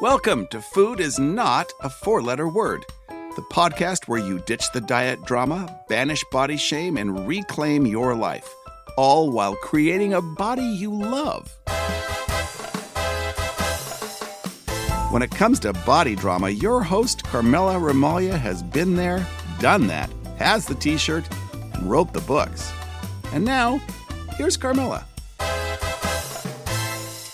Welcome to Food is Not a Four-Letter Word, the podcast where you ditch the diet drama, banish body shame, and reclaim your life, all while creating a body you love. When it comes to body drama, your host, Carmela Romaglia, has been there, done that, has the t-shirt, and wrote the books. And now, here's Carmela.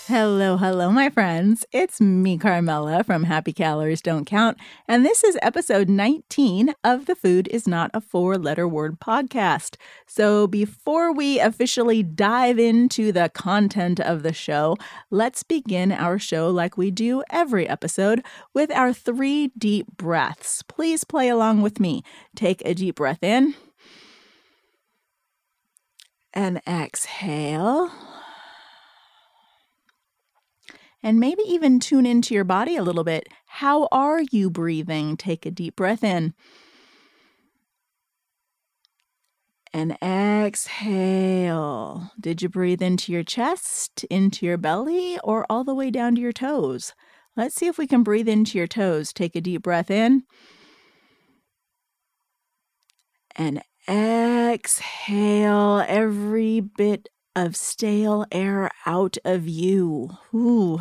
Hello, hello, my friends. It's me, Carmela, from Happy Calories Don't Count, and this is episode 19 of the Food is Not a Four-Letter Word podcast. So before we officially dive into the content of the show, let's begin our show like we do every episode with our three deep breaths. Please play along with me. Take a deep breath in and exhale. And maybe even tune into your body a little bit. How are you breathing? Take a deep breath in. And exhale. Did you breathe into your chest, into your belly, or all the way down to your toes? Let's see if we can breathe into your toes. Take a deep breath in. And exhale every bit of stale air out of you. Ooh,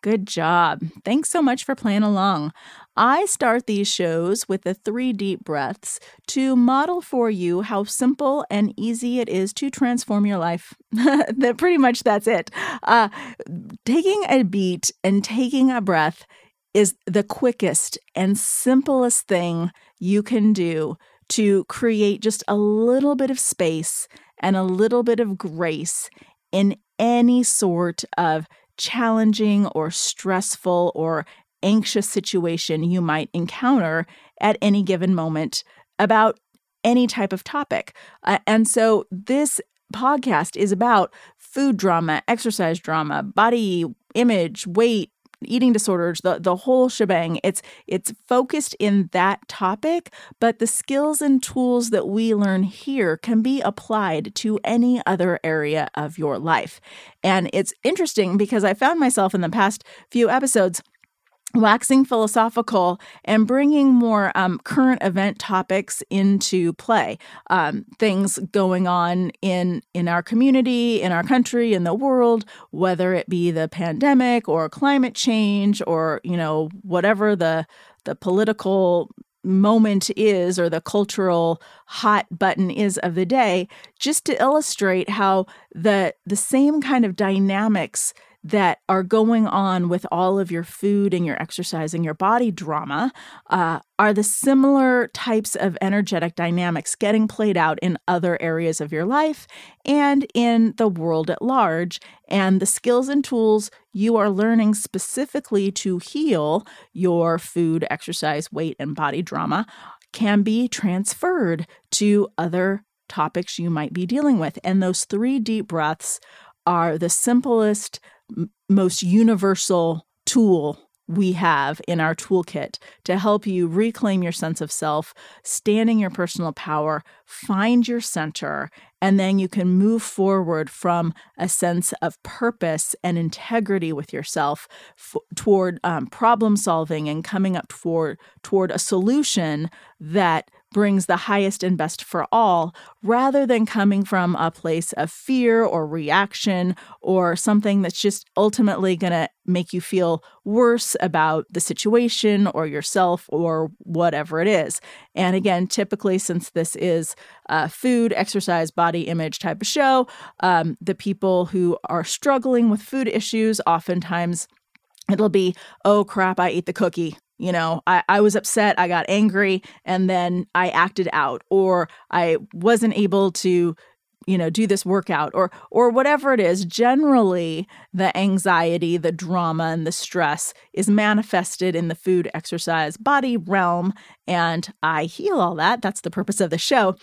good job. Thanks so much for playing along. I start these shows with the three deep breaths to model for you how simple and easy it is to transform your life. Pretty much that's it. Taking a beat and taking a breath is the quickest and simplest thing you can do to create just a little bit of space and a little bit of grace in any sort of challenging or stressful or anxious situation you might encounter at any given moment about any type of topic. And so this podcast is about food drama, exercise drama, body image, weight, eating disorders, the whole shebang. It's focused in that topic, but the skills and tools that we learn here can be applied to any other area of your life. And it's interesting because I found myself in the past few episodes waxing philosophical and bringing more current event topics into play, things going on in our community, in our country, in the world, whether it be the pandemic or climate change or, you know, whatever the political moment is or the cultural hot button is of the day, just to illustrate how the same kind of dynamics that are going on with all of your food and your exercise and your body drama are the similar types of energetic dynamics getting played out in other areas of your life and in the world at large. And the skills and tools you are learning specifically to heal your food, exercise, weight, and body drama can be transferred to other topics you might be dealing with. And those three deep breaths are the simplest, most universal tool we have in our toolkit to help you reclaim your sense of self, stand in your personal power, find your center, and then you can move forward from a sense of purpose and integrity with yourself toward problem solving and coming up toward a solution that brings the highest and best for all, rather than coming from a place of fear or reaction or something that's just ultimately going to make you feel worse about the situation or yourself or whatever it is. And again, typically, since this is food, exercise, body image type of show, the people who are struggling with food issues, oftentimes it'll be, oh crap, I ate the cookie. You know, I was upset, I got angry, and then I acted out, or I wasn't able to, you know, do this workout, or whatever it is. Generally, the anxiety, the drama, and the stress is manifested in the food, exercise, body realm, and I heal all that. That's the purpose of the show.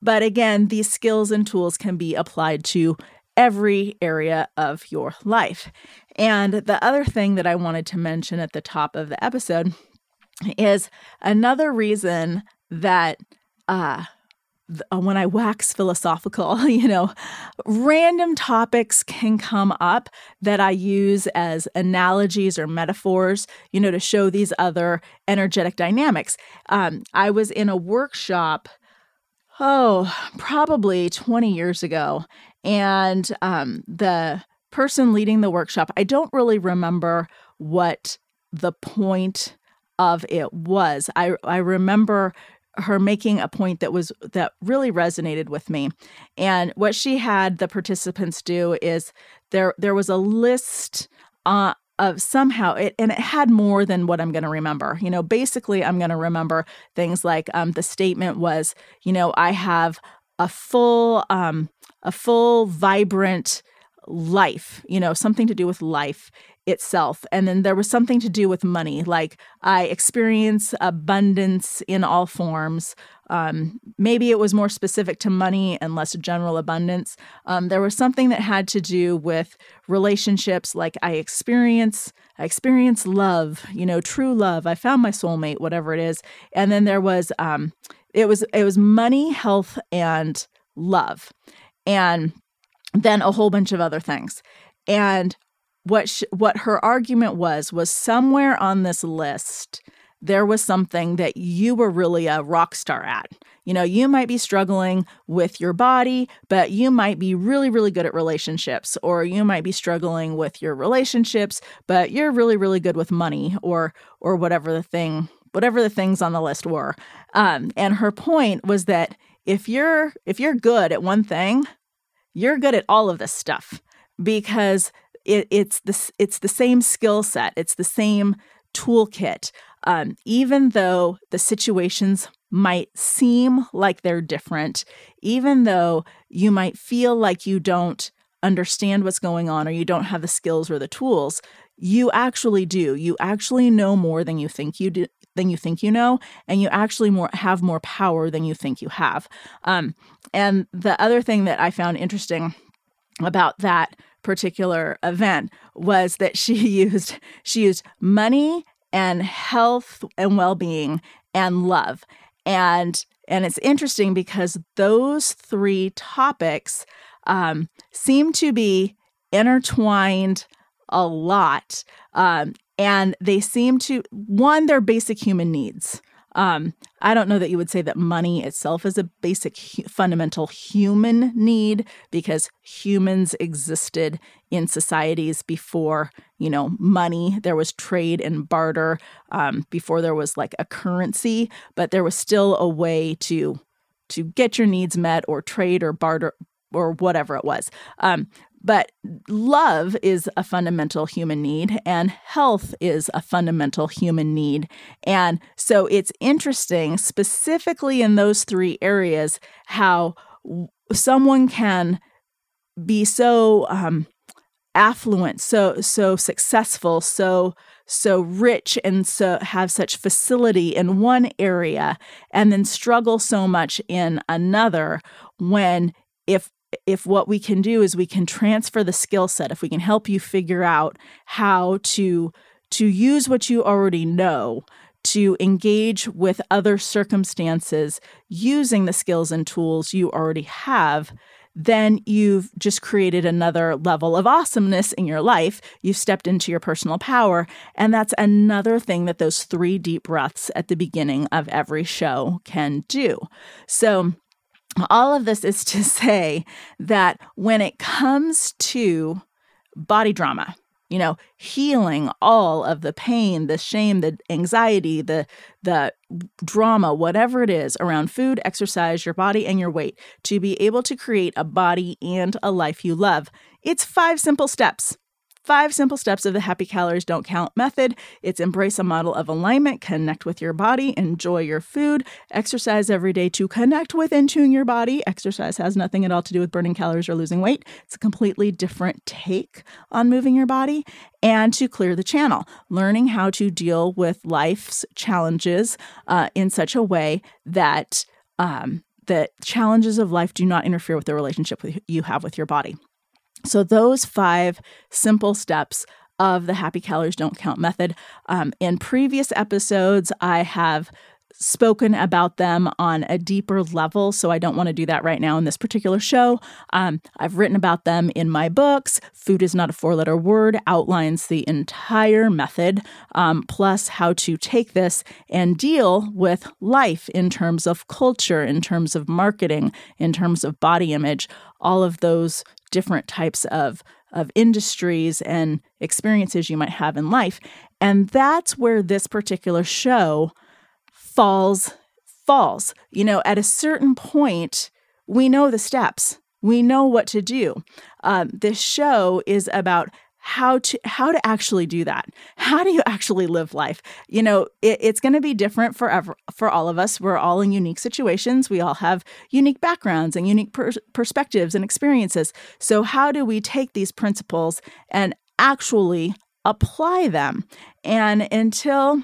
But again, these skills and tools can be applied to every area of your life. And the other thing that I wanted to mention at the top of the episode is another reason that when I wax philosophical, random topics can come up that I use as analogies or metaphors, to show these other energetic dynamics. I was in a workshop, probably 20 years ago, and the person leading the workshop, I don't really remember what the point of it was. I remember her making a point that really resonated with me. And what she had the participants do is there was a list of somehow, and it had more than what I'm going to remember. Basically, I'm going to remember things like the statement was, I have a full, vibrant life, something to do with life itself. And then there was something to do with money, like I experience abundance in all forms. Maybe it was more specific to money and less general abundance. There was something that had to do with relationships, like I experience love, true love. I found my soulmate, whatever it is. And then there was it was money, health, and love, and then a whole bunch of other things. And what her argument was somewhere on this list, there was something that you were really a rock star at. You might be struggling with your body, but you might be really, really good at relationships, or you might be struggling with your relationships, but you're really, really good with money, or whatever the things on the list were. And her point was that if you're good at one thing, you're good at all of this stuff, because it's the same skill set. It's the same toolkit, even though the situations might seem like they're different, even though you might feel like you don't understand what's going on or you don't have the skills or the tools, you actually do. You actually know more than you think you do. And you actually have more power than you think you have. And the other thing that I found interesting about that particular event was that she used money and health and well-being and love. And it's interesting because those three topics seem to be intertwined a lot. And they seem to, one, they're basic human needs. I don't know that you would say that money itself is a basic, fundamental human need, because humans existed in societies before, money. There was trade and barter before there was like a currency, but there was still a way to get your needs met or trade or barter or whatever it was. But love is a fundamental human need, and health is a fundamental human need. And so it's interesting, specifically in those three areas, how someone can be so affluent, so successful, so rich, and so have such facility in one area, and then struggle so much in another, when if what we can do is we can transfer the skill set, if we can help you figure out how to use what you already know to engage with other circumstances using the skills and tools you already have, then you've just created another level of awesomeness in your life. You've stepped into your personal power. And that's another thing that those three deep breaths at the beginning of every show can do. So all of this is to say that when it comes to body drama, healing all of the pain, the shame, the anxiety, the drama, whatever it is around food, exercise, your body, and your weight, to be able to create a body and a life you love, it's 5 simple steps. 5 simple steps of the Happy Calories Don't Count method. It's embrace a model of alignment, connect with your body, enjoy your food, exercise every day to connect with and tune your body. Exercise has nothing at all to do with burning calories or losing weight. It's a completely different take on moving your body. And to clear the channel, learning how to deal with life's challenges in such a way that the challenges of life do not interfere with the relationship you have with your body. So those 5 simple steps of the Happy Calories Don't Count method. In previous episodes, I have spoken about them on a deeper level, so I don't want to do that right now in this particular show. I've written about them in my books. Food is Not a Four-Letter Word outlines the entire method, plus how to take this and deal with life in terms of culture, in terms of marketing, in terms of body image, all of those different types of industries and experiences you might have in life. And that's where this particular show falls. You know, at a certain point, we know the steps. We know what to do. This show is about how to actually do that. How do you actually live life? You know, it's going to be different for all of us. We're all in unique situations. We all have unique backgrounds and unique perspectives and experiences. So how do we take these principles and actually apply them? And until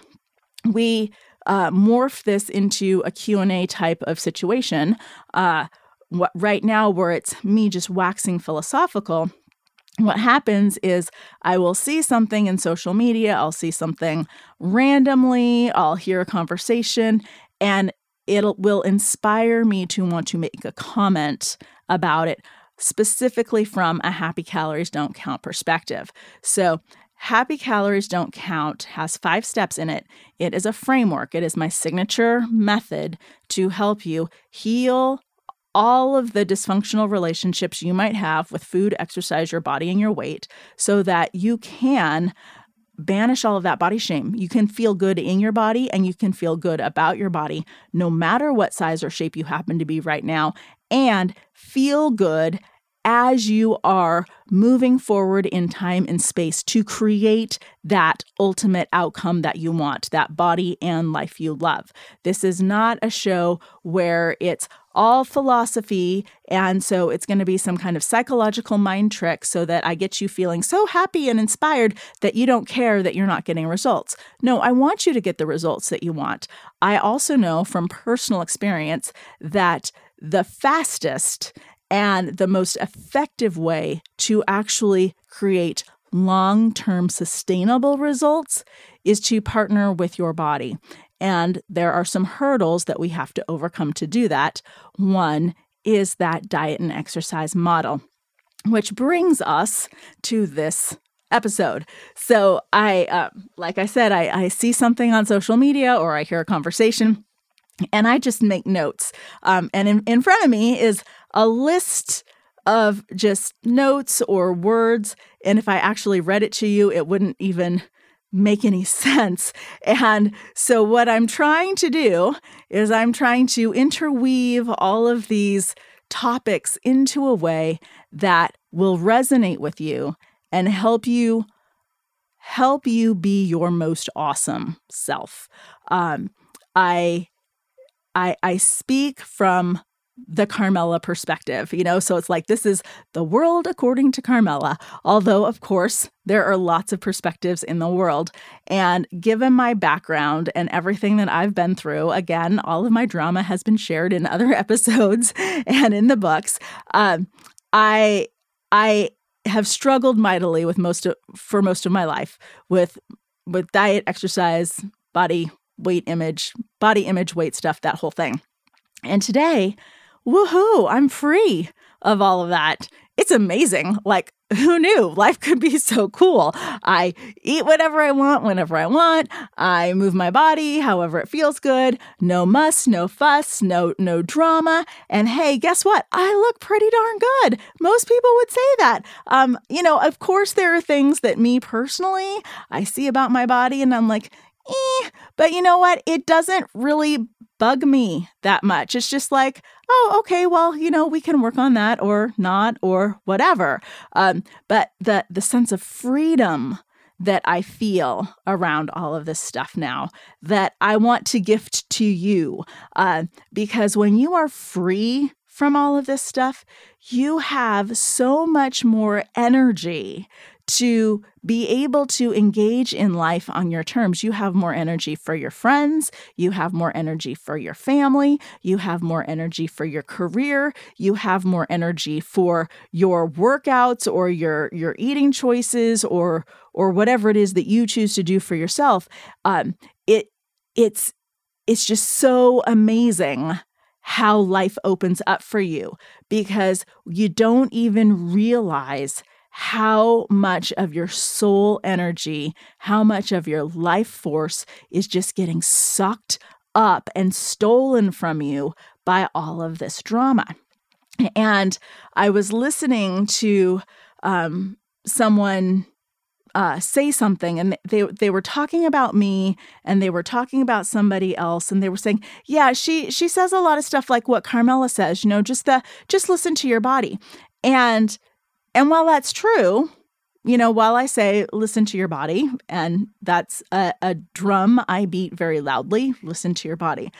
we morph this into a Q&A type of situation, right now where it's me just waxing philosophical, what happens is I will see something in social media, I'll see something randomly, I'll hear a conversation, and it will inspire me to want to make a comment about it, specifically from a Happy Calories Don't Count perspective. So Happy Calories Don't Count has 5 steps in it. It is a framework. It is my signature method to help you heal all of the dysfunctional relationships you might have with food, exercise, your body, and your weight, so that you can banish all of that body shame. You can feel good in your body, and you can feel good about your body, no matter what size or shape you happen to be right now, and feel good as you are moving forward in time and space to create that ultimate outcome that you want, that body and life you love. This is not a show where it's all philosophy, and so it's going to be some kind of psychological mind trick so that I get you feeling so happy and inspired that you don't care that you're not getting results. No, I want you to get the results that you want. I also know from personal experience that the fastest and the most effective way to actually create long-term sustainable results is to partner with your body. And there are some hurdles that we have to overcome to do that. One is that diet and exercise model, which brings us to this episode. So I see something on social media or I hear a conversation, and I just make notes. And in front of me is a list of just notes or words. And if I actually read it to you, it wouldn't even make any sense. And so what I'm trying to do is I'm trying to interweave all of these topics into a way that will resonate with you and help you be your most awesome self. I speak from the Carmela perspective, you know, so it's like this is the world according to Carmela, although, of course, there are lots of perspectives in the world. And given my background and everything that I've been through, again, all of my drama has been shared in other episodes and in the books. I have struggled mightily for most of my life with diet, exercise, body image, weight stuff, that whole thing. And today, woohoo, I'm free of all of that. It's amazing. Like, who knew? Life could be so cool. I eat whatever I want, whenever I want. I move my body however it feels good. No muss, no fuss, no drama. And hey, guess what? I look pretty darn good. Most people would say that. You know, of course, there are things that me personally, I see about my body and I'm like, but you know what? It doesn't really bug me that much. It's just like, oh, okay, well, you know, we can work on that or not or whatever. But the sense of freedom that I feel around all of this stuff now that I want to gift to you, because when you are free from all of this stuff, you have so much more energy to be able to engage in life on your terms. You have more energy for your friends. You have more energy for your family. You have more energy for your career. You have more energy for your workouts or your eating choices or whatever it is that you choose to do for yourself. It's It's just so amazing how life opens up for you, because you don't even realize how much of your soul energy, how much of your life force is just getting sucked up and stolen from you by all of this drama. And I was listening to someone say something, and they were talking about me, and they were talking about somebody else, and they were saying, yeah, she says a lot of stuff like what Carmela says, you know, just listen to your body. And while that's true, you know, while I say listen to your body, and that's a drum I beat very loudly, listen to your body.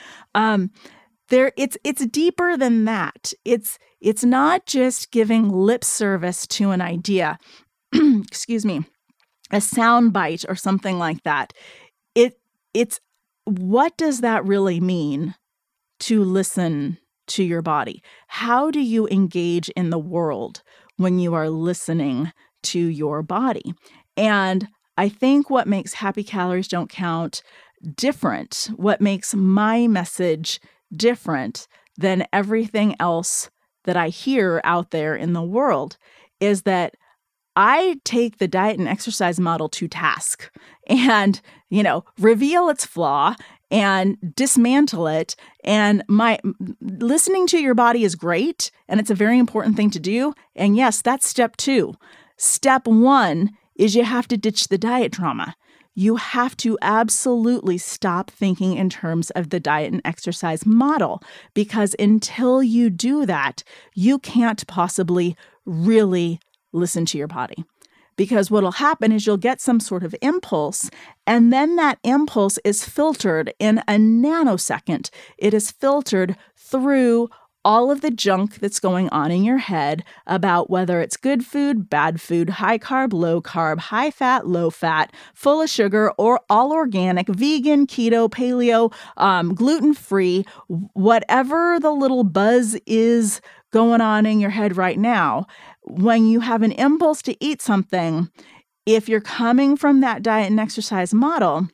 It's deeper than that. It's not just giving lip service to an idea. Excuse me. A sound bite or something like that. It's what does that really mean to listen to your body? How do you engage in the world when you are listening to your body? And I think what makes Happy Calories Don't Count different, what makes my message different than everything else that I hear out there in the world, is that I take the diet and exercise model to task and, you know, reveal its flaw and dismantle it. And my listening to your body is great, and it's a very important thing to do. And yes, that's step two. Step one is you have to ditch the diet drama. You have to absolutely stop thinking in terms of the diet and exercise model, because until you do that, you can't possibly really listen to your body. Because what'll happen is you'll get some sort of impulse, and then that impulse is filtered in a nanosecond. It is filtered through all of the junk that's going on in your head about whether it's good food, bad food, high carb, high fat, low fat, full of sugar, or all organic, vegan, keto, paleo, gluten-free, whatever the little buzz is going on in your head right now. When you have an impulse to eat something, if you're coming from that diet and exercise model,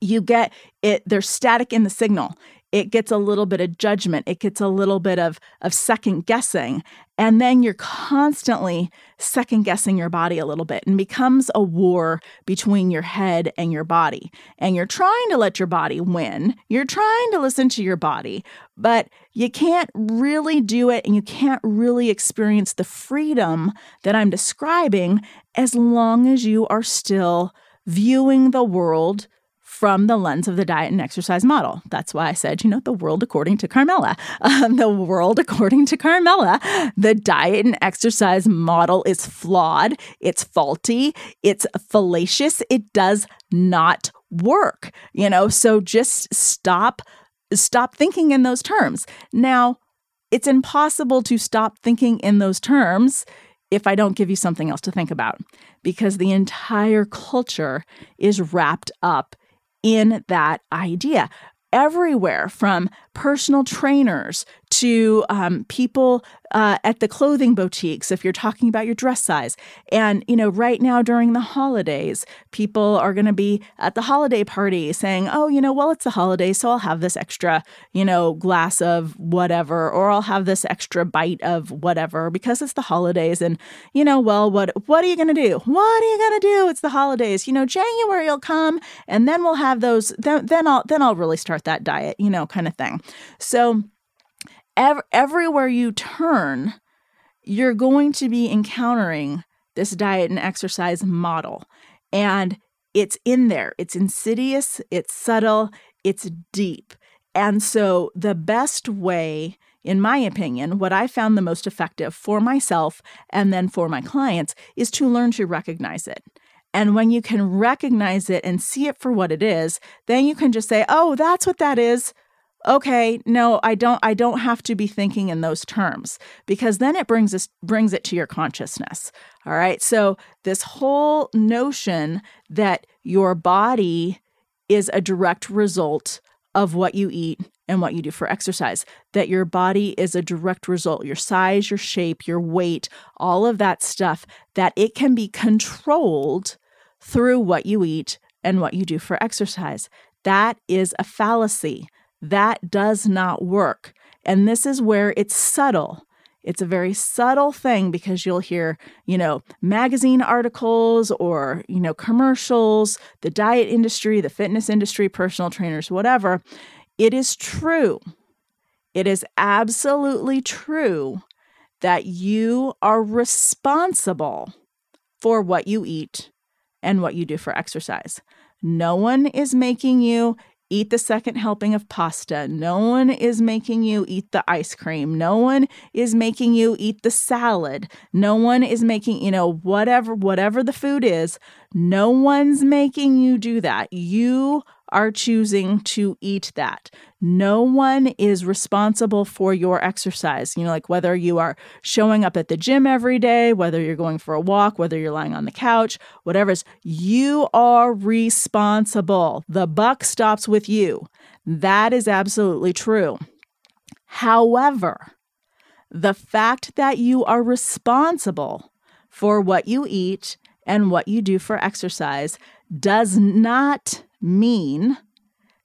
you get it, there's static in the signal. It gets a little bit of judgment. It gets a little bit of second guessing. And then you're constantly second guessing your body a little bit, and becomes a war between your head and your body. And you're trying to let your body win. You're trying to listen to your body, but you can't really do it, and you can't really experience the freedom that I'm describing as long as you are still viewing the world from the lens of the diet and exercise model. That's why I said, you know, the world according to Carmela. The world according to Carmela, the diet and exercise model is flawed, it's faulty, it's fallacious, it does not work. You know, so just stop thinking in those terms. Now, it's impossible to stop thinking in those terms if I don't give you something else to think about, because the entire culture is wrapped up in that idea. Everywhere from personal trainers to people at the clothing boutiques, if you're talking about your dress size. And, you know, right now during the holidays, people are going to be at the holiday party saying, oh, you know, well, it's the holiday, so I'll have this extra, you know, glass of whatever, or I'll have this extra bite of whatever because it's the holidays. And, you know, well, what are you going to do? What are you going to do? It's the holidays. You know, January will come, and then we'll have those, then I'll really start that diet, you know, kind of thing. So everywhere you turn, you're going to be encountering this diet and exercise model. And it's in there. It's insidious. It's subtle. It's deep. And so the best way, in my opinion, what I found the most effective for myself and then for my clients, is to learn to recognize it. And when you can recognize it and see it for what it is, then you can just say, oh, that's what that is. Okay, no, I don't have to be thinking in those terms, because then it brings it to your consciousness. All right. So this whole notion that your body is a direct result of what you eat and what you do for exercise, that your body is a direct result, your size, your shape, your weight, all of that stuff, that it can be controlled through what you eat and what you do for exercise. That is a fallacy. That does not work. And this is where it's subtle. It's a very subtle thing because you'll hear, magazine articles or, commercials, the diet industry, the fitness industry, personal trainers, whatever. It is true. It is absolutely true that you are responsible for what you eat and what you do for exercise. No one is making you eat the second helping of pasta. No one is making you eat the ice cream. No one is making you eat the salad. No one is making, whatever the food is, no one's making you do that. You are choosing to eat that. No one is responsible for your exercise. Whether you are showing up at the gym every day, whether you're going for a walk, whether you're lying on the couch, whatever it is, you are responsible. The buck stops with you. That is absolutely true. However, the fact that you are responsible for what you eat and what you do for exercise does not mean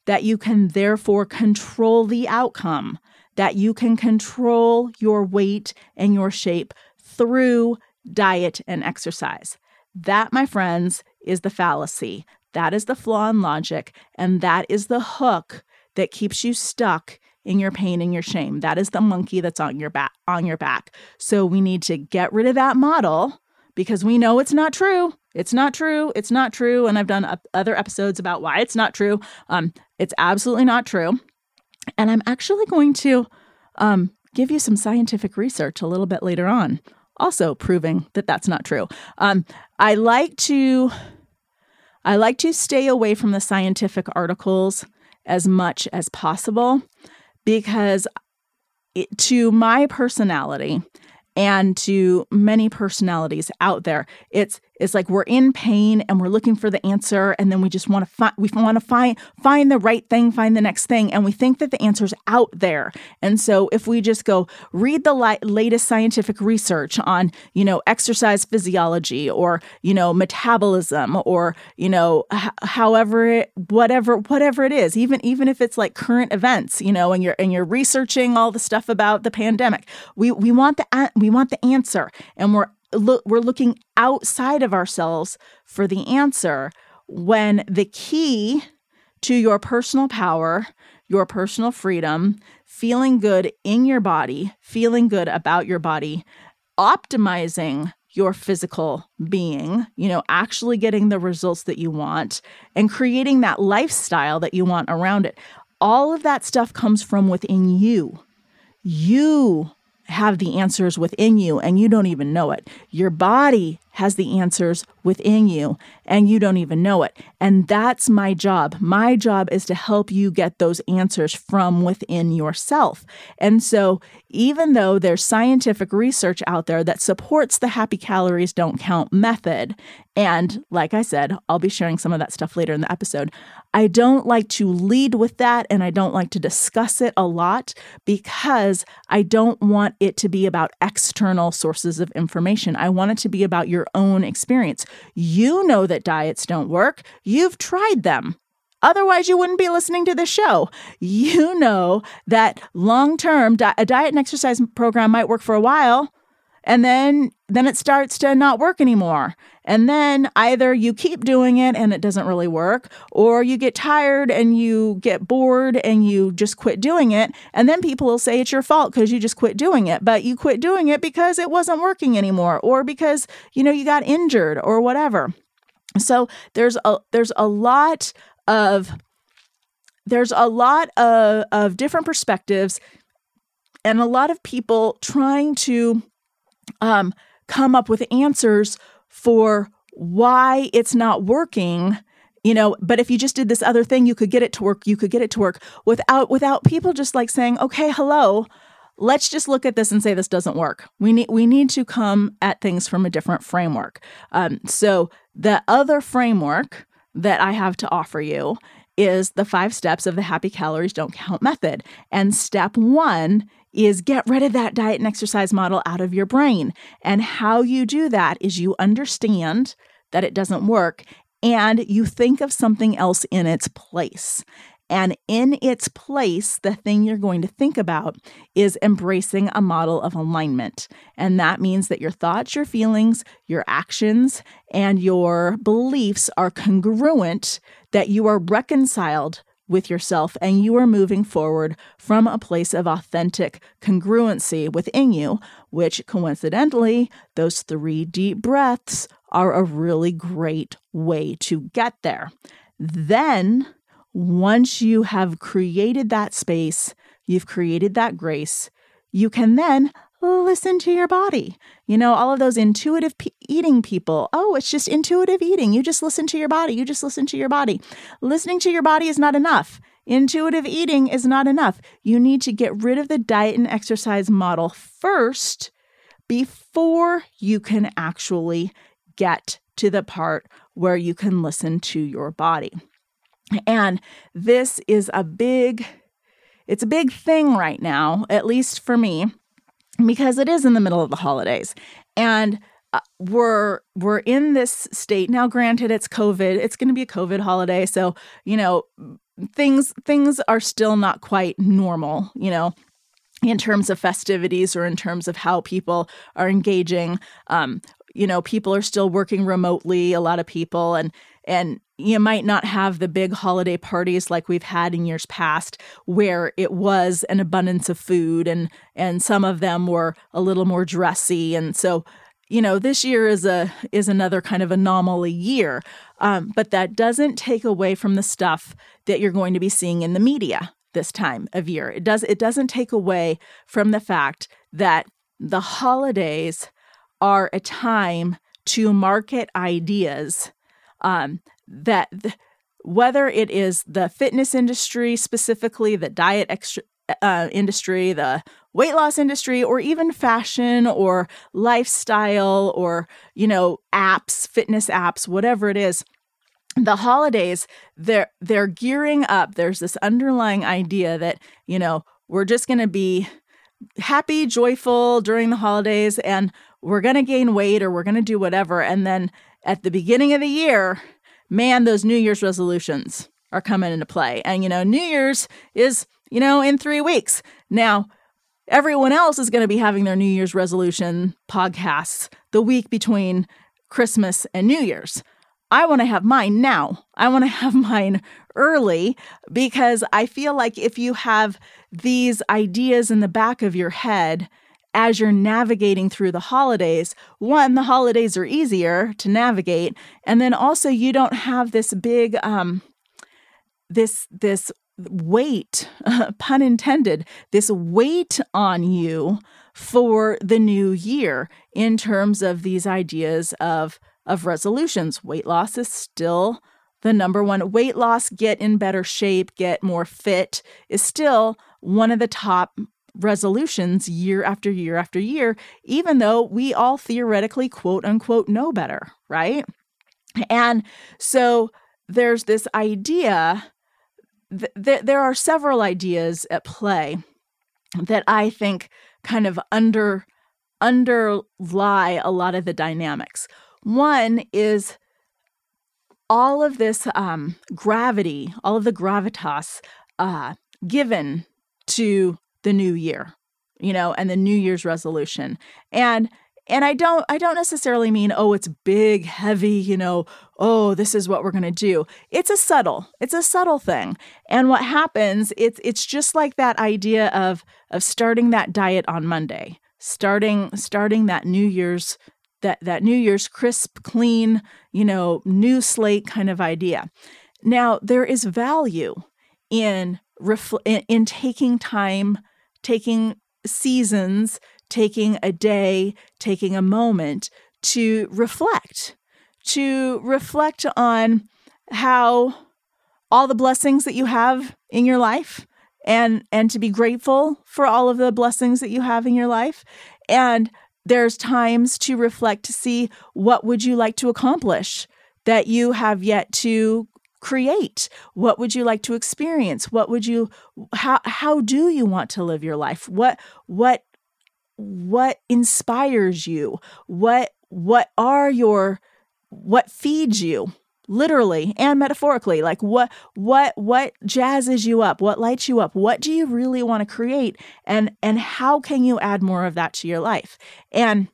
that you can therefore control the outcome, that you can control your weight and your shape through diet and exercise. That, my friends, is the fallacy. That is the flaw in logic, and that is the hook that keeps you stuck in your pain and your shame. That is the monkey that's on your back. So we need to get rid of that model because we know it's not true. It's not true. It's not true. And I've done other episodes about why it's not true. It's absolutely not true. And I'm actually going to give you some scientific research a little bit later on, also proving that that's not true. I like to stay away from the scientific articles as much as possible because to my personality and to many personalities out there, it's like we're in pain and we're looking for the answer, and then we just want to find the right thing, find the next thing, and we think that the answer's out there. And so if we just go read the latest scientific research on, exercise physiology or, metabolism or, whatever it is, even if it's like current events, and you're researching all the stuff about the pandemic, we want the answer, and we're looking outside of ourselves for the answer when the key to your personal power, your personal freedom, feeling good in your body, feeling good about your body, optimizing your physical being, actually getting the results that you want and creating that lifestyle that you want around it. All of that stuff comes from within you. You have the answers within you and you don't even know it. Your body has the answers within you and you don't even know it. And that's my job. My job is to help you get those answers from within yourself. And so even though there's scientific research out there that supports the Happy Calories Don't Count method, and like I said, I'll be sharing some of that stuff later in the episode, I don't like to lead with that and I don't like to discuss it a lot because I don't want it to be about external sources of information. I want it to be about your own experience. You know that diets don't work. You've tried them. Otherwise, you wouldn't be listening to this show. You know that long-term, a diet and exercise program might work for a while, and then it starts to not work anymore. And then either you keep doing it and it doesn't really work, or you get tired and you get bored and you just quit doing it. And then people will say it's your fault because you just quit doing it. But you quit doing it because it wasn't working anymore or because, you got injured or whatever. So there's a lot of different perspectives and a lot of people trying to come up with answers for why it's not working, but if you just did this other thing, you could get it to work. You could get it to work without people just like saying, okay, hello, let's just look at this and say this doesn't work. We need to come at things from a different framework. So the other framework that I have to offer you is the 5 steps of the Happy Calories Don't Count method. And step 1 is get rid of that diet and exercise model out of your brain. And how you do that is you understand that it doesn't work and you think of something else in its place. And in its place, the thing you're going to think about is embracing a model of alignment. And that means that your thoughts, your feelings, your actions, and your beliefs are congruent, that you are reconciled with yourself, and you are moving forward from a place of authentic congruency within you, which coincidentally, those 3 deep breaths are a really great way to get there. Then, once you have created that space, you've created that grace, you can then listen to your body. You know, all of those intuitive eating people. Oh, it's just intuitive eating. You just listen to your body. You just listen to your body. Listening to your body is not enough. Intuitive eating is not enough. You need to get rid of the diet and exercise model first before you can actually get to the part where you can listen to your body. And this is a big thing right now, at least for me, because it is in the middle of the holidays. And we're in this state. Now, granted, it's COVID. It's going to be a COVID holiday. So, you know, things are still not quite normal, you know, in terms of festivities or in terms of how people are engaging. You know, people are still working remotely, a lot of people, and you might not have the big holiday parties like we've had in years past where it was an abundance of food and some of them were a little more dressy. And so, you know, this year is another kind of anomaly year. But that doesn't take away from the stuff that you're going to be seeing in the media this time of year. It doesn't take away from the fact that the holidays are a time to market ideas that whether it is the fitness industry specifically, the diet industry, the weight loss industry, or even fashion or lifestyle or, you know, apps, fitness apps, whatever it is, the holidays, they're gearing up. There's this underlying idea that, you know, we're just going to be happy, joyful during the holidays, and we're going to gain weight or we're going to do whatever. And then at the beginning of the year, man, those New Year's resolutions are coming into play. And, you know, New Year's is, you know, in 3 weeks. Now, everyone else is going to be having their New Year's resolution podcasts the week between Christmas and New Year's. I want to have mine now. I want to have mine early because I feel like if you have these ideas in the back of your head as you're navigating through the holidays, one, the holidays are easier to navigate. And then also you don't have this big, this weight, pun intended, this weight on you for the new year in terms of these ideas of resolutions. Weight loss is still the number one. Weight loss, get in better shape, get more fit, is still one of the top resolutions year after year after year, even though we all theoretically, quote unquote, know better, right? And so there's this idea that there are several ideas at play that I think kind of underlie a lot of the dynamics. One is all of this gravity, all of the gravitas given to the new year, you know, and the New Year's resolution. And I don't necessarily mean, oh, it's big, heavy, you know, oh, this is what we're going to do. It's a subtle thing. And what happens, it's just like that idea of starting that diet on Monday, starting that New Year's that New Year's crisp, clean, you know, new slate kind of idea. Now, there is value in taking time, taking seasons, taking a day, taking a moment to reflect on how all the blessings that you have in your life and to be grateful for all of the blessings that you have in your life. And there's times to reflect to see what would you like to accomplish that you have yet to create? What would you like to experience? How do you want to live your life? What inspires you? What feeds you? literally and metaphorically. Like what jazzes you up? What lights you up? What do you really want to create? And how can you add more of that to your life? And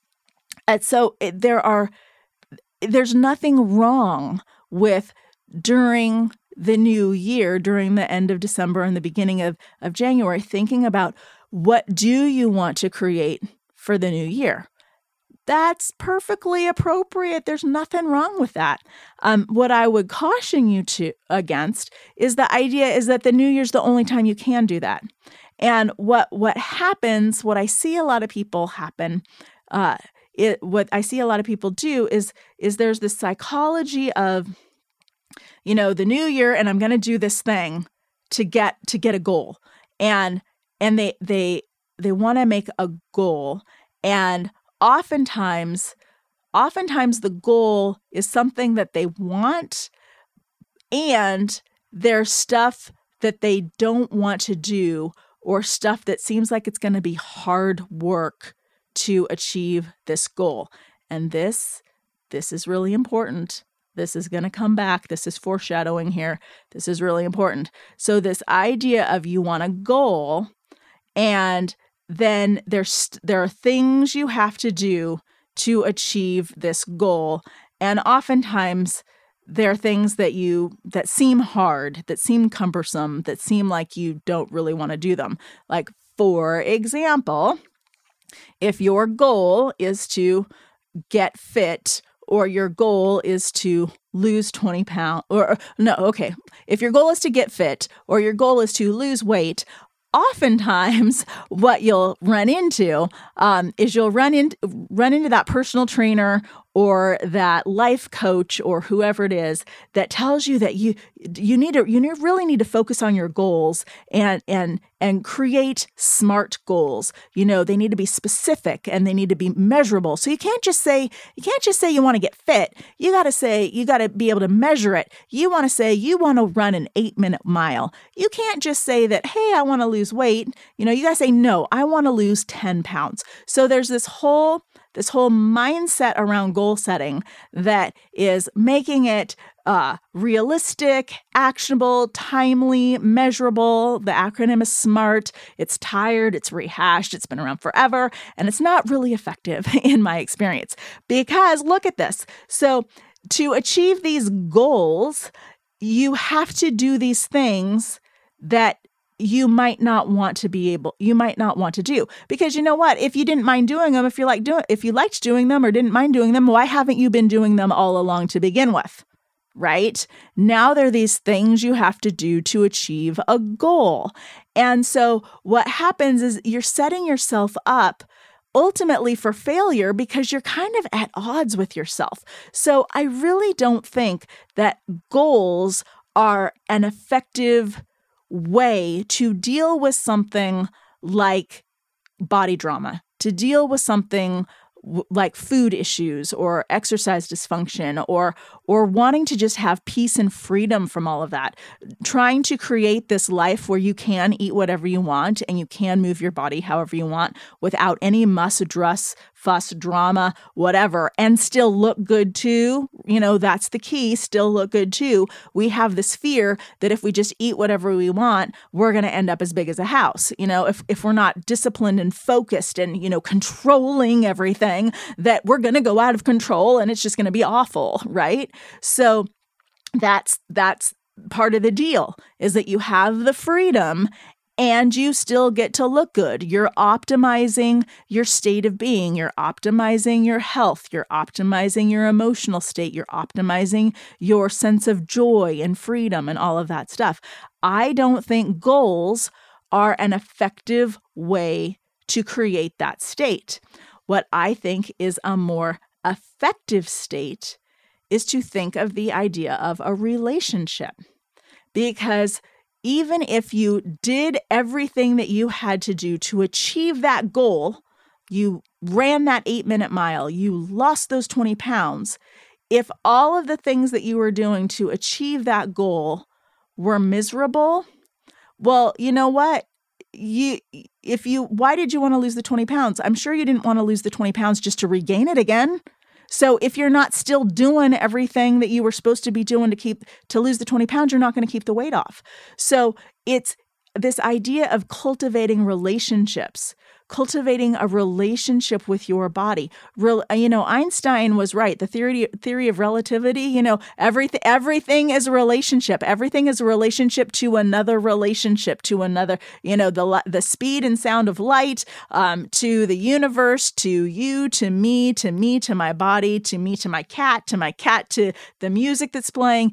so there's nothing wrong with during the new year, during the end of December and the beginning of January, thinking about what do you want to create for the new year. That's perfectly appropriate. There's nothing wrong with that. What I would caution you against is the idea is that the New Year's the only time you can do that. And what I see a lot of people do is there's this psychology of, you know, the new year, and I'm going to do this thing to get a goal, and they want to make a goal, and oftentimes the goal is something that they want, and there's stuff that they don't want to do, or stuff that seems like it's going to be hard work to achieve this goal. And this is really important. This is going to come back. This is foreshadowing here. This is really important. So this idea of you want a goal, and then there are things you have to do to achieve this goal. And oftentimes there are things that seem hard, that seem cumbersome, that seem like you don't really want to do them. Like, for example, if your goal is to get fit, or your goal is to lose 20 pounds, if your goal is to get fit, or your goal is to lose weight, oftentimes what you'll run into is you'll run into that personal trainer or that life coach or whoever it is that tells you that you really need to focus on your goals and create smart goals. You know, they need to be specific and they need to be measurable. So you can't just say you want to get fit. You got to say you got to be able to measure it. You want to say you want to run an 8-minute mile. You can't just say that, hey, I want to lose weight. You know, you got to say, no, I want to lose 10 pounds. So there's this whole mindset around goal setting that is making it realistic, actionable, timely, measurable. The acronym is SMART. It's tired, it's rehashed, it's been around forever, and it's not really effective in my experience. Because look at this. So to achieve these goals, you have to do these things that you might not want to do, because you know what, if you didn't mind doing them, if you liked doing them or didn't mind doing them, why haven't you been doing them all along to begin with? Right? Now there are these things you have to do to achieve a goal. And so what happens is you're setting yourself up ultimately for failure because you're kind of at odds with yourself. So I really don't think that goals are an effective way to deal with something like body drama, to deal with something like food issues or exercise dysfunction or wanting to just have peace and freedom from all of that. Trying to create this life where you can eat whatever you want and you can move your body however you want without any muss, dress, fuss, drama, whatever, and still look good too. You know, that's the key, still look good too. We have this fear that if we just eat whatever we want, we're going to end up as big as a house. You know, if we're not disciplined and focused and, you know, controlling everything, that we're going to go out of control and it's just going to be awful, right? So that's part of the deal, is that you have the freedom and you still get to look good. You're optimizing your state of being. You're optimizing your health. You're optimizing your emotional state. You're optimizing your sense of joy and freedom and all of that stuff. I don't think goals are an effective way to create that state. What I think is a more effective state is to think of the idea of a relationship. Because even if you did everything that you had to do to achieve that goal, you ran that 8-minute mile, you lost those 20 pounds, if all of the things that you were doing to achieve that goal were miserable, well, you know what? Why did you want to lose the 20 pounds? I'm sure you didn't want to lose the 20 pounds just to regain it again, So if you're not still doing everything that you were supposed to be doing to lose the 20 pounds, you're not going to keep the weight off. So it's this idea of cultivating relationships, cultivating a relationship with your body. Einstein was right. The theory of relativity, everything is a relationship. Everything is a relationship to another relationship, to another, the speed and sound of light, to the universe, to you, to me, to my body, to me, to my cat, to the music that's playing,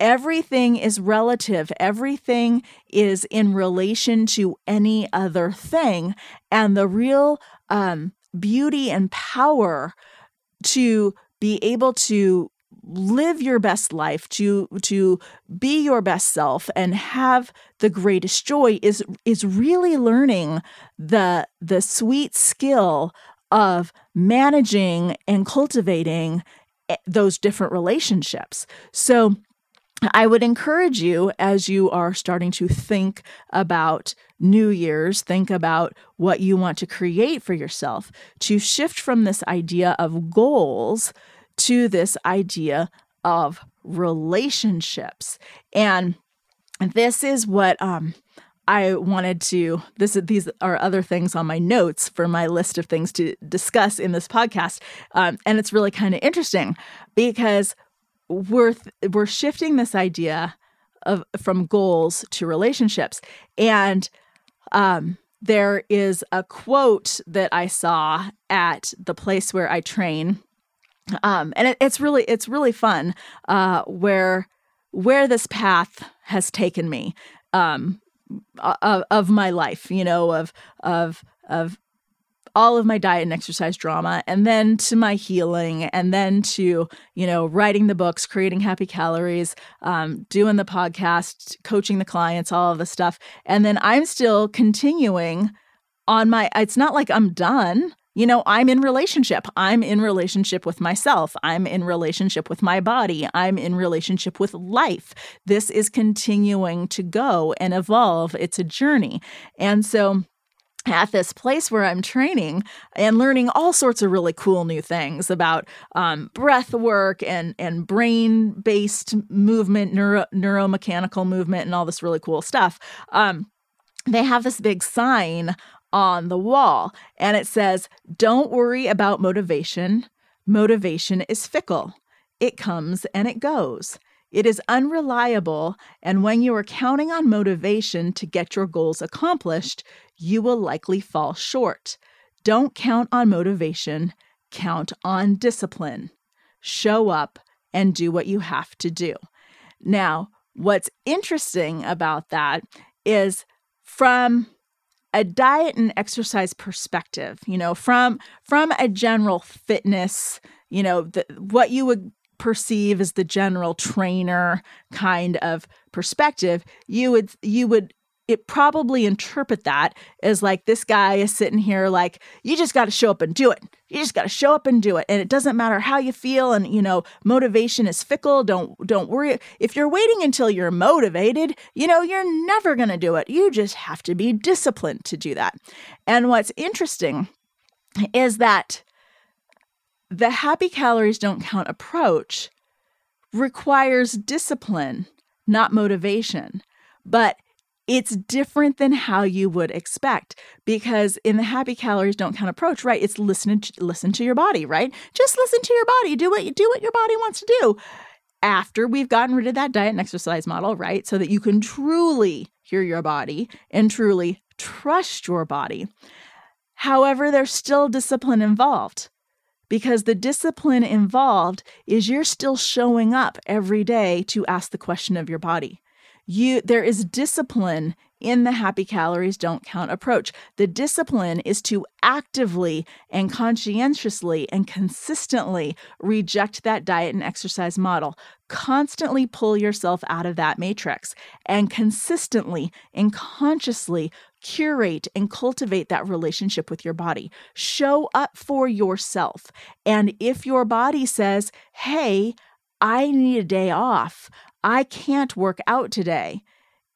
everything is relative. Everything is in relation to any other thing. And the real beauty and power to be able to live your best life, to be your best self and have the greatest joy is really learning the sweet skill of managing and cultivating those different relationships. So I would encourage you, as you are starting to think about New Year's, think about what you want to create for yourself, to shift from this idea of goals to this idea of relationships. And this is what I wanted to, these are other things on my notes for my list of things to discuss in this podcast. And it's really kind of interesting because we're shifting this idea from goals to relationships. And there is a quote that I saw at the place where I train, and it's really fun where this path has taken me of my life, of all of my diet and exercise drama, and then to my healing, and then to, writing the books, creating Happy Calories, doing the podcast, coaching the clients, all of the stuff. And then I'm still continuing on it's not like I'm done. I'm in relationship. I'm in relationship with myself. I'm in relationship with my body. I'm in relationship with life. This is continuing to go and evolve. It's a journey. And so at this place where I'm training and learning all sorts of really cool new things about breath work and brain-based movement, neuromechanical movement, and all this really cool stuff, they have this big sign on the wall, and it says, "Don't worry about motivation. Motivation is fickle. It comes and it goes. It is unreliable, and when you are counting on motivation to get your goals accomplished, you will likely fall short. Don't count on motivation, count on discipline. Show up and do what you have to do." Now, what's interesting about that is from a diet and exercise perspective, from a general fitness, what you would perceive as the general trainer kind of perspective, it probably interpret that as like, this guy is sitting here like, you just got to show up and do it. You just got to show up and do it. And it doesn't matter how you feel. And, motivation is fickle. Don't worry. If you're waiting until you're motivated, you're never going to do it. You just have to be disciplined to do that. And what's interesting is that the Happy Calories Don't Count approach requires discipline, not motivation, but it's different than how you would expect, because in the Happy Calories Don't Count approach, right, it's listen to your body, right? Just listen to your body, do what your body wants to do. After we've gotten rid of that diet and exercise model, right, so that you can truly hear your body and truly trust your body. However, there's still discipline involved, because the discipline involved is you're still showing up every day to ask the question of your body. There is discipline in the Happy Calories Don't Count approach. The discipline is to actively and conscientiously and consistently reject that diet and exercise model. Constantly pull yourself out of that matrix and consistently and consciously curate and cultivate that relationship with your body. Show up for yourself. And if your body says, "Hey, I need a day off. I can't work out today,"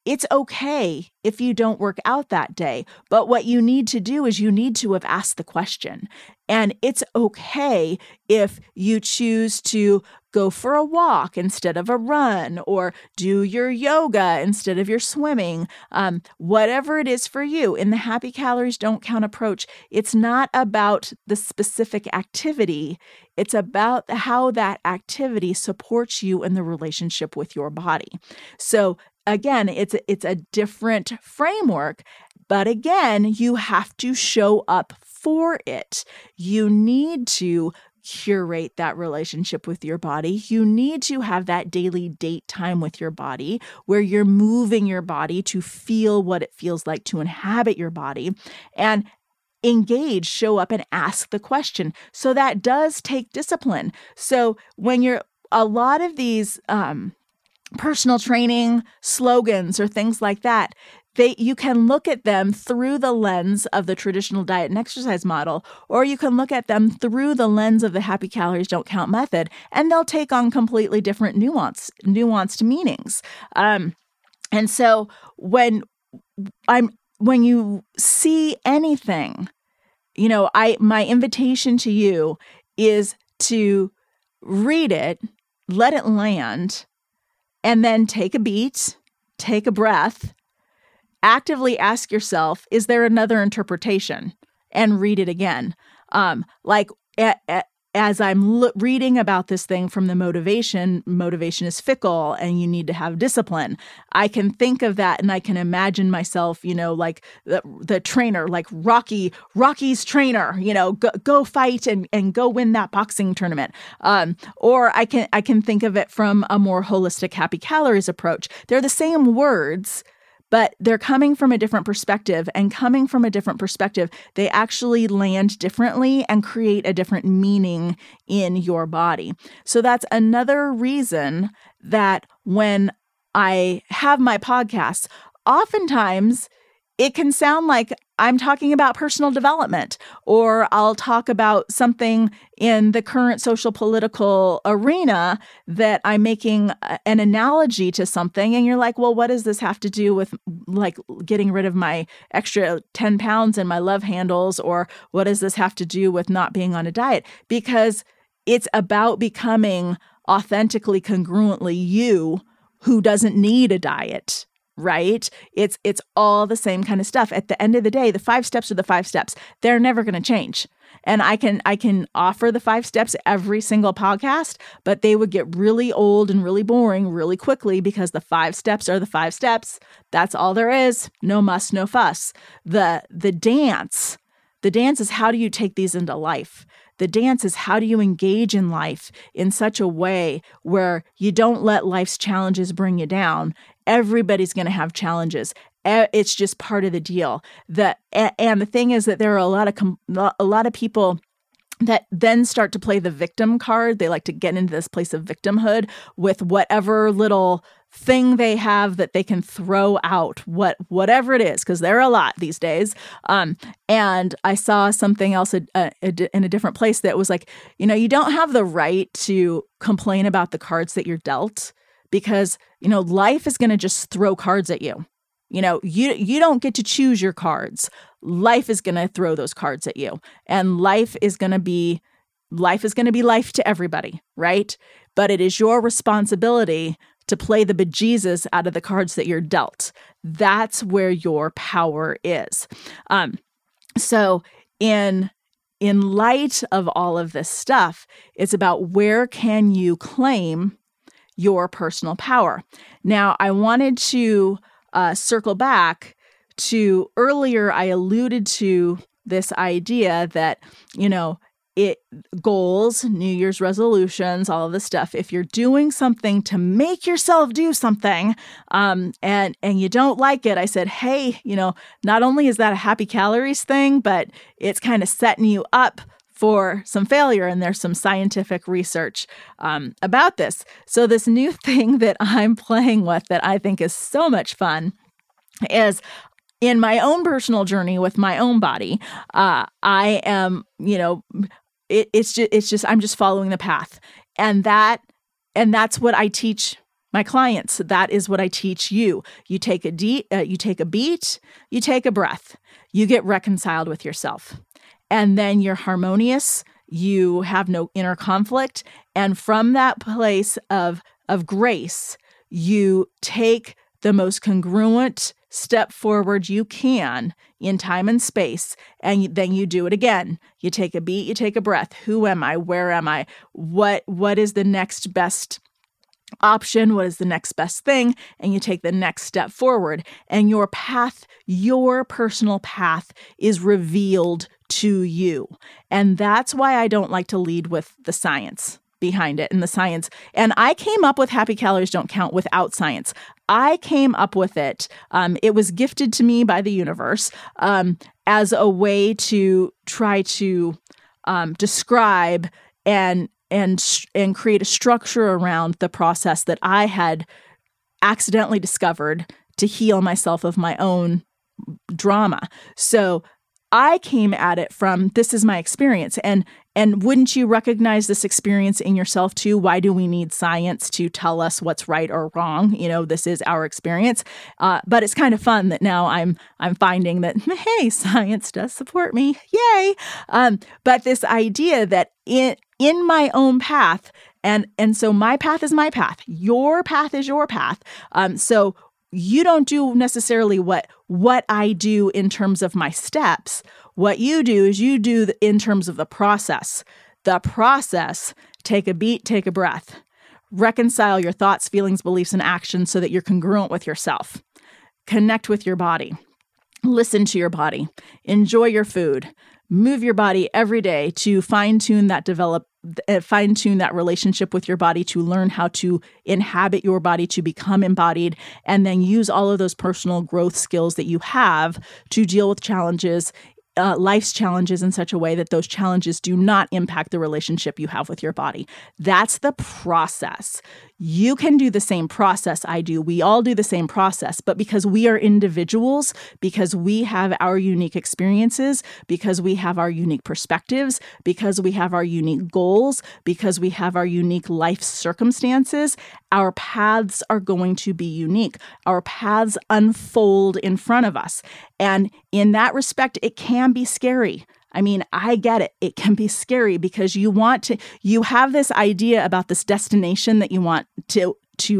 it's okay if you don't work out that day. But what you need to do is you need to have asked the question. And it's okay if you choose to go for a walk instead of a run, or do your yoga instead of your swimming, whatever it is for you. In the Happy Calories Don't Count approach, it's not about the specific activity. It's about how that activity supports you in the relationship with your body. So again, it's a different framework. But again, you have to show up for it. You need to curate that relationship with your body. You need to have that daily date time with your body where you're moving your body to feel what it feels like to inhabit your body. And engage, show up, and ask the question. So that does take discipline. So when you're, a lot of these personal training slogans or things like that, you can look at them through the lens of the traditional diet and exercise model, or you can look at them through the lens of the Happy Calories Don't Count method, and they'll take on completely different nuanced meanings. And so when you see anything, my invitation to you is to read it, let it land, and then take a beat, take a breath. Actively ask yourself, is there another interpretation? And read it again. As I'm reading about this thing from the motivation is fickle and you need to have discipline. I can think of that and I can imagine myself, like the trainer, like Rocky's trainer, go fight and go win that boxing tournament. Or I can think of it from a more holistic Happy Calories approach. They're the same words, but they're coming from a different perspective, and coming from a different perspective, they actually land differently and create a different meaning in your body. So that's another reason that when I have my podcasts, oftentimes it can sound like I'm talking about personal development, or I'll talk about something in the current social political arena that I'm making an analogy to something. And you're like, well, what does this have to do with like getting rid of my extra 10 pounds and my love handles? Or what does this have to do with not being on a diet? Because it's about becoming authentically, congruently you who doesn't need a diet. Right? It's all the same kind of stuff. At the end of the day, the 5 steps are the 5 steps. They're never going to change. And I can offer the 5 steps every single podcast, but they would get really old and really boring really quickly, because the 5 steps are the 5 steps. That's all there is. No muss, no fuss. The dance is, how do you take these into life? The dance is, how do you engage in life in such a way where you don't let life's challenges bring you down? Everybody's going to have challenges. It's just part of the deal. And the thing is that there are a lot of people that then start to play the victim card. They like to get into this place of victimhood with whatever little thing they have that they can throw out, whatever it is, because there are a lot these days. And I saw something else in a different place that was like, you don't have the right to complain about the cards that you're dealt, because, life is going to just throw cards at you. You don't get to choose your cards. Life is going to throw those cards at you, and life is going to be life to everybody, right? But it is your responsibility to play the bejesus out of the cards that you're dealt. That's where your power is. So in light of all of this stuff, it's about, where can you claim your personal power? Now, I wanted to circle back to earlier. I alluded to this idea that, goals, New Year's resolutions, all of this stuff, if you're doing something to make yourself do something and you don't like it, I said, hey, not only is that a Happy Calories thing, but it's kind of setting you up for some failure, and there's some scientific research about this. So this new thing that I'm playing with that I think is so much fun is, in my own personal journey with my own body, I am, it's just I'm just following the path, and that's what I teach my clients. That is what I teach you. You take a beat, you take a breath, you get reconciled with yourself. and then you're harmonious. You have no inner conflict. And from that place of grace, you take the most congruent step forward you can in time and space, and then you do it again. You take a beat, you take a breath. Who am I? Where am I? What is the next best option? What is the next best thing? And you take the next step forward, and your path, your personal path, is revealed to you. And that's why I don't like to lead with the science behind it and the science. And I came up with Happy Calories Don't Count without science. I came up with it. It was gifted to me by the universe as a way to try to describe and create a structure around the process that I had accidentally discovered to heal myself of my own drama. So I came at it from, this is my experience. And wouldn't you recognize this experience in yourself too? Why do we need science to tell us what's right or wrong? You know, this is our experience. But it's kind of fun that now I'm finding that, hey, science does support me. Yay. But this idea that in my own path, and so my path is my path. Your path is your path. So you don't do necessarily what I do in terms of my steps. What you do is you do in terms of the process. The process, take a beat, take a breath. Reconcile your thoughts, feelings, beliefs, and actions so that you're congruent with yourself. Connect with your body. Listen to your body. Enjoy your food. Move your body every day to fine-tune that relationship with your body, to learn how to inhabit your body, to become embodied, and then use all of those personal growth skills that you have to deal with challenges, life's challenges, in such a way that those challenges do not impact the relationship you have with your body. That's the process. You can do the same process I do. We all do the same process, but because we are individuals, because we have our unique experiences, because we have our unique perspectives, because we have our unique goals, because we have our unique life circumstances, our paths are going to be unique. Our paths unfold in front of us. And in that respect, it can be scary. I mean, I get it. It can be scary because you have this idea about this destination that you want to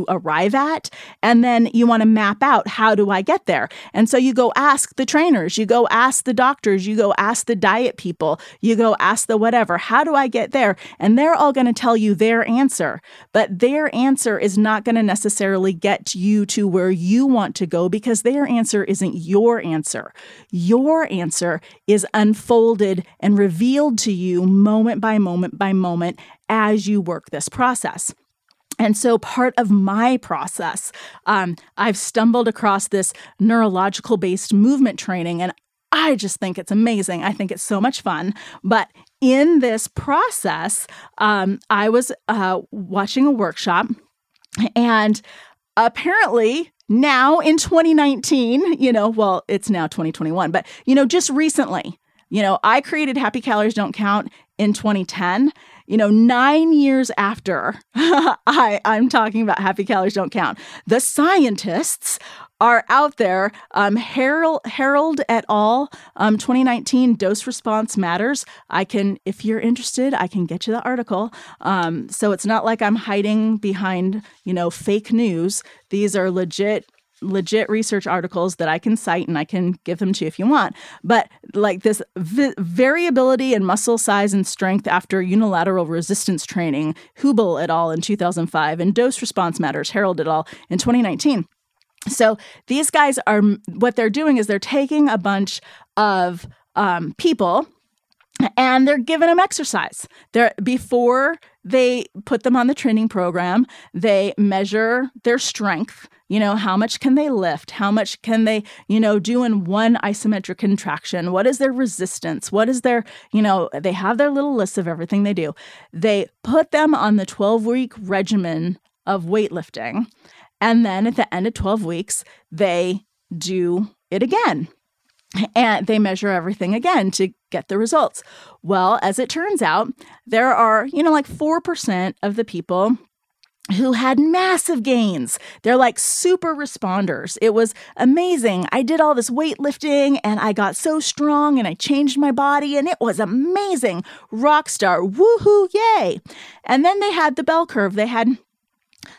arrive at, and then you want to map out, how do I get there? And so you go ask the trainers, you go ask the doctors, you go ask the diet people, you go ask the whatever, how do I get there? And they're all going to tell you their answer, but their answer is not going to necessarily get you to where you want to go because their answer isn't your answer. Your answer is unfolded and revealed to you moment by moment by moment as you work this process. And so part of my process, I've stumbled across this neurological-based movement training, and I just think it's amazing. I think it's so much fun. But in this process, I was watching a workshop, and apparently now in 2019, well, it's now 2021, but, just recently, I created Happy Calories Don't Count in 2010, 9 years after I'm talking about Happy Calories Don't Count. The scientists are out there. Harold et al., 2019, Dose Response Matters. If you're interested, I can get you the article. So it's not like I'm hiding behind, fake news. These are legit research articles that I can cite, and I can give them to you if you want. But like this variability in muscle size and strength after unilateral resistance training, Hubel et al. In 2005, and Dose Response Matters, Harold et al. In 2019. So these guys are, what they're doing is they're taking a bunch of people and they're giving them exercise. Before they put them on the training program, they measure their strength. How much can they lift? How much can they, do in one isometric contraction? What is their resistance? What is their, they have their little list of everything they do. They put them on the 12-week regimen of weightlifting. And then at the end of 12 weeks, they do it again. And they measure everything again to get the results. Well, as it turns out, there are, 4% of the people who had massive gains. They're like super responders. It was amazing. I did all this weightlifting and I got so strong and I changed my body and it was amazing. Rock star. Woohoo, yay. And then they had the bell curve. They had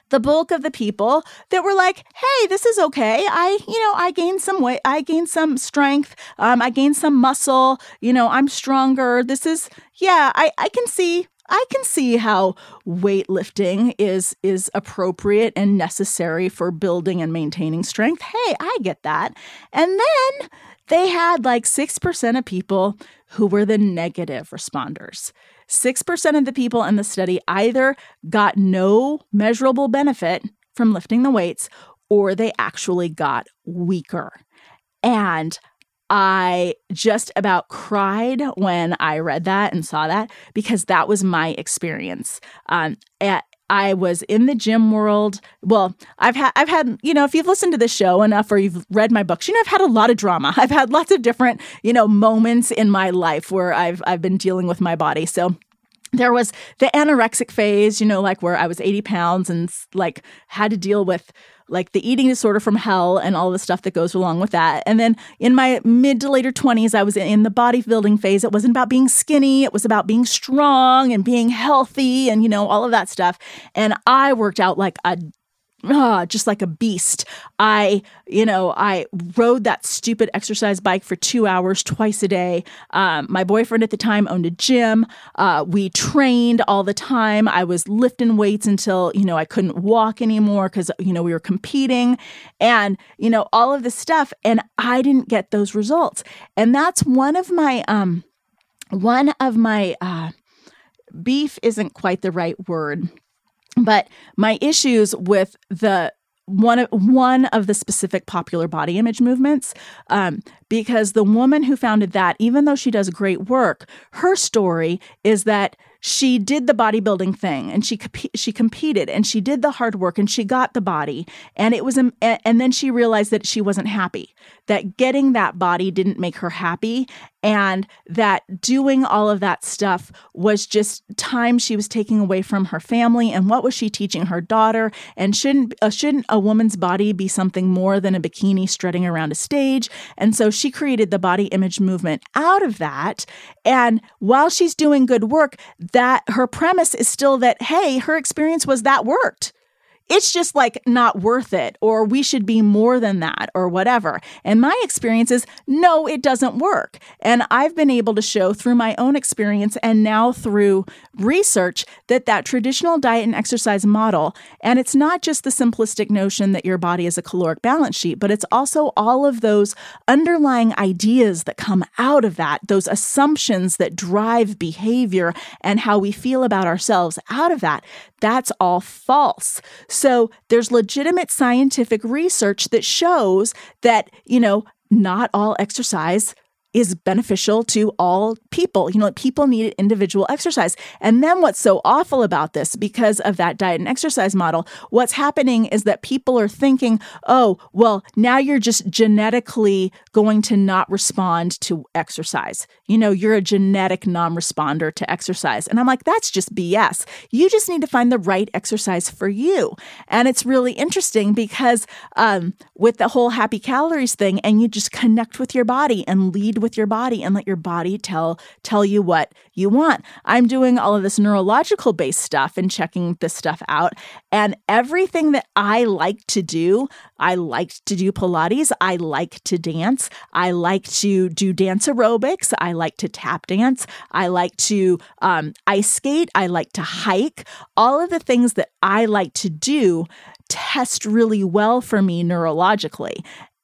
the bulk of the people that were like, hey, this is okay. I gained some weight. I gained some strength. I gained some muscle. I'm stronger. This is, I can see how weightlifting is appropriate and necessary for building and maintaining strength. Hey, I get that. And then they had like 6% of people who were the negative responders. 6% of the people in the study either got no measurable benefit from lifting the weights or they actually got weaker. And I just about cried when I read that and saw that because that was my experience. I was in the gym world. Well, I've had, if you've listened to this show enough or you've read my books, I've had a lot of drama. I've had lots of different, moments in my life where I've been dealing with my body. So there was the anorexic phase, where I was 80 pounds and had to deal with the eating disorder from hell and all the stuff that goes along with that. And then in my mid to later 20s, I was in the bodybuilding phase. It wasn't about being skinny. It was about being strong and being healthy and, all of that stuff. And I worked out just like a beast. I rode that stupid exercise bike for 2 hours twice a day. My boyfriend at the time owned a gym. We trained all the time. I was lifting weights until, I couldn't walk anymore because, we were competing and, all of this stuff. And I didn't get those results. And that's one of my beef isn't quite the right word. But my issues with the one of the specific popular body image movements, because the woman who founded that, even though she does great work, her story is that she did the bodybuilding thing and she competed and she did the hard work and she got the body and it was and then she realized that she wasn't happy, that getting that body didn't make her happy and that doing all of that stuff was just time she was taking away from her family and what was she teaching her daughter and shouldn't a woman's body be something more than a bikini strutting around a stage? And so she created the body image movement out of that, and while she's doing good work, that her premise is still that, hey, her experience was that worked. It's just not worth it, or we should be more than that, or whatever. And my experience is, no, it doesn't work. And I've been able to show through my own experience and now through research that traditional diet and exercise model, and it's not just the simplistic notion that your body is a caloric balance sheet, but it's also all of those underlying ideas that come out of that, those assumptions that drive behavior and how we feel about ourselves out of that. That's all false. So there's legitimate scientific research that shows that, not all exercise is beneficial to all people. People need individual exercise. And then what's so awful about this, because of that diet and exercise model, what's happening is that people are thinking, oh, well, now you're just genetically going to not respond to exercise. You're a genetic non-responder to exercise. And I'm like, that's just BS. You just need to find the right exercise for you. And it's really interesting because with the whole happy calories thing, and you just connect with your body and lead with your body and let your body tell you what you want. I'm doing all of this neurological-based stuff and checking this stuff out. And everything that I liked to do Pilates. I like to dance. I like to do dance aerobics. I like to tap dance. I like to ice skate. I like to hike. All of the things that I like to do test really well for me neurologically.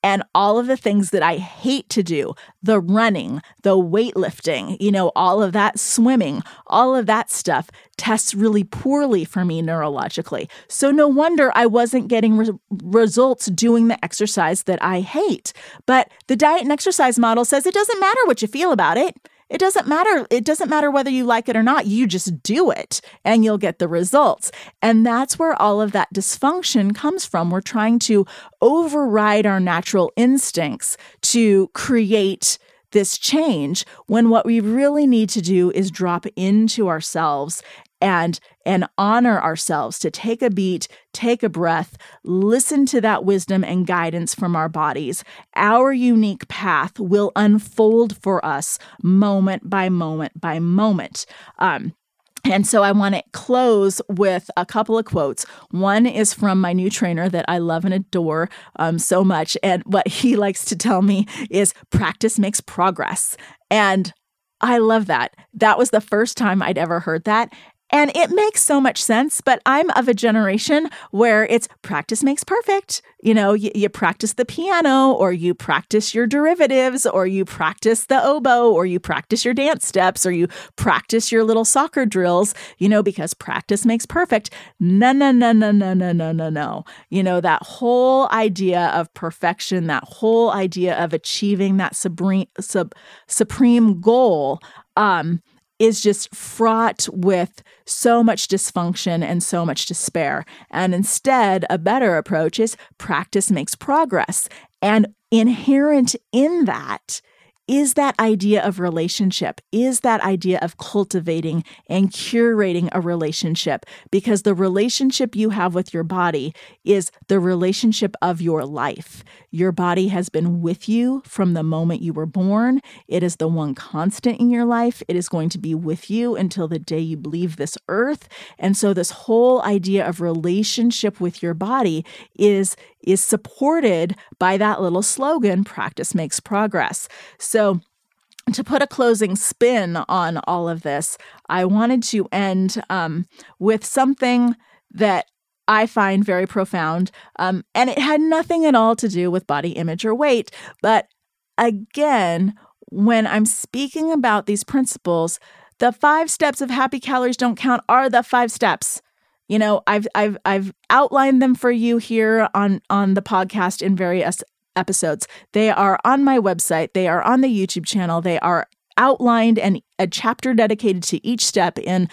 And all of the things that I hate to do, the running, the weightlifting, all of that, swimming, all of that stuff tests really poorly for me neurologically. So no wonder I wasn't getting results doing the exercise that I hate. But the diet and exercise model says it doesn't matter what you feel about it. It doesn't matter. It doesn't matter whether you like it or not. You just do it and you'll get the results. And that's where all of that dysfunction comes from. We're trying to override our natural instincts to create this change when what we really need to do is drop into ourselves and honor ourselves to take a beat, take a breath, listen to that wisdom and guidance from our bodies. Our unique path will unfold for us moment by moment by moment. And so I want to close with a couple of quotes. One is from my new trainer that I love and adore so much. And what he likes to tell me is practice makes progress. And I love that. That was the first time I'd ever heard that. And it makes so much sense, but I'm of a generation where it's practice makes perfect. You know, you practice the piano, or you practice your derivatives, or you practice the oboe, or you practice your dance steps, or you practice your little soccer drills, you know, because practice makes perfect. No, no, no, no, no, no, no, no, no. You know, that whole idea of perfection, that whole idea of achieving that supreme goal, is just fraught with so much dysfunction and so much despair. And instead, a better approach is practice makes progress. And inherent in that is that idea of relationship, is that idea of cultivating and curating a relationship, because the relationship you have with your body is the relationship of your life. Your body has been with you from the moment you were born. It is the one constant in your life. It is going to be with you until the day you leave this earth. And so this whole idea of relationship with your body is supported by that little slogan, practice makes progress. So to put a closing spin on all of this, I wanted to end with something that I find very profound. And it had nothing at all to do with body image or weight. But again, when I'm speaking about these principles, the 5 steps of Happy Calories Don't Count are the 5 steps. You know, I've outlined them for you here on the podcast in various episodes. They are on my website. They are on the YouTube channel. They are outlined and a chapter dedicated to each step in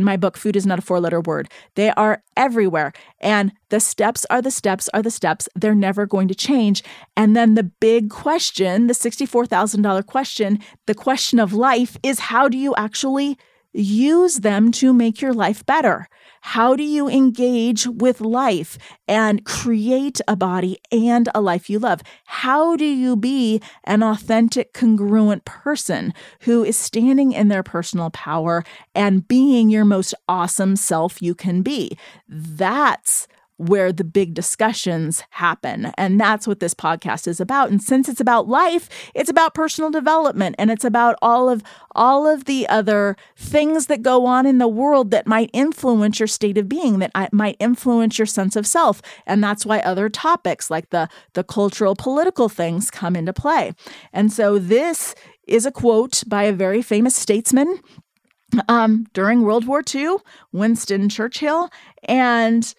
my book, Food is Not a Four-Letter Word. They are everywhere. And the steps are the steps are the steps. They're never going to change. And then the big question, the $64,000 question, the question of life is, how do you actually use them to make your life better? How do you engage with life and create a body and a life you love? How do you be an authentic, congruent person who is standing in their personal power and being your most awesome self you can be? That's where the big discussions happen. And that's what this podcast is about. And since it's about life, it's about personal development, and it's about all of the other things that go on in the world that might influence your state of being, that might influence your sense of self. And that's why other topics like the cultural, political things come into play. And so this is a quote by a very famous statesman during World War II, Winston Churchill. And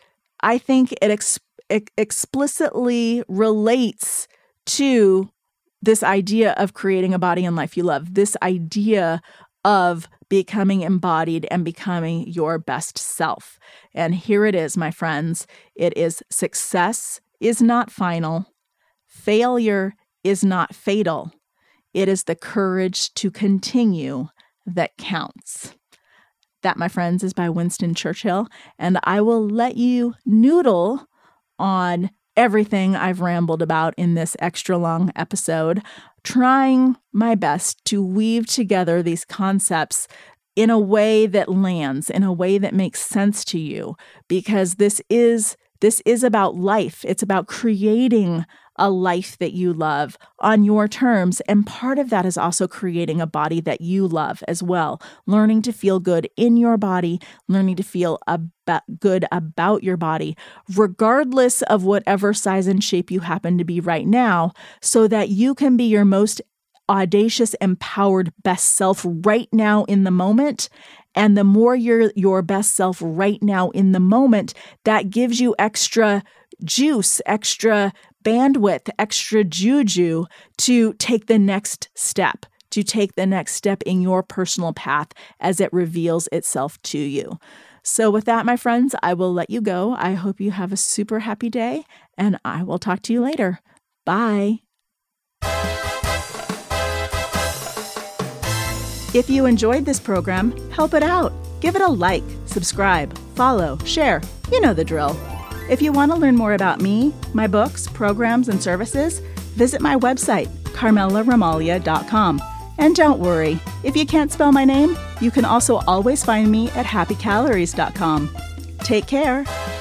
I think it explicitly relates to this idea of creating a body and life you love, this idea of becoming embodied and becoming your best self. And here it is, my friends. It is: success is not final. Failure is not fatal. It is the courage to continue that counts. That, my friends, is by Winston Churchill, and I will let you noodle on everything I've rambled about in this extra long episode, trying my best to weave together these concepts in a way that lands, in a way that makes sense to you, because this is about life. It's about creating a life that you love on your terms. And part of that is also creating a body that you love as well. Learning to feel good in your body, learning to feel good about your body, regardless of whatever size and shape you happen to be right now, so that you can be your most audacious, empowered, best self right now in the moment. And the more you're your best self right now in the moment, that gives you extra juice, extra bandwidth, extra juju to take the next step, in your personal path as it reveals itself to you. So with that, my friends, I will let you go. I hope you have a super happy day, and I will talk to you later. Bye. If you enjoyed this program, help it out. Give it a like, subscribe, follow, share. You know the drill. If you want to learn more about me, my books, programs, and services, visit my website, carmelaromaglia.com. And don't worry, if you can't spell my name, you can also always find me at happycalories.com. Take care.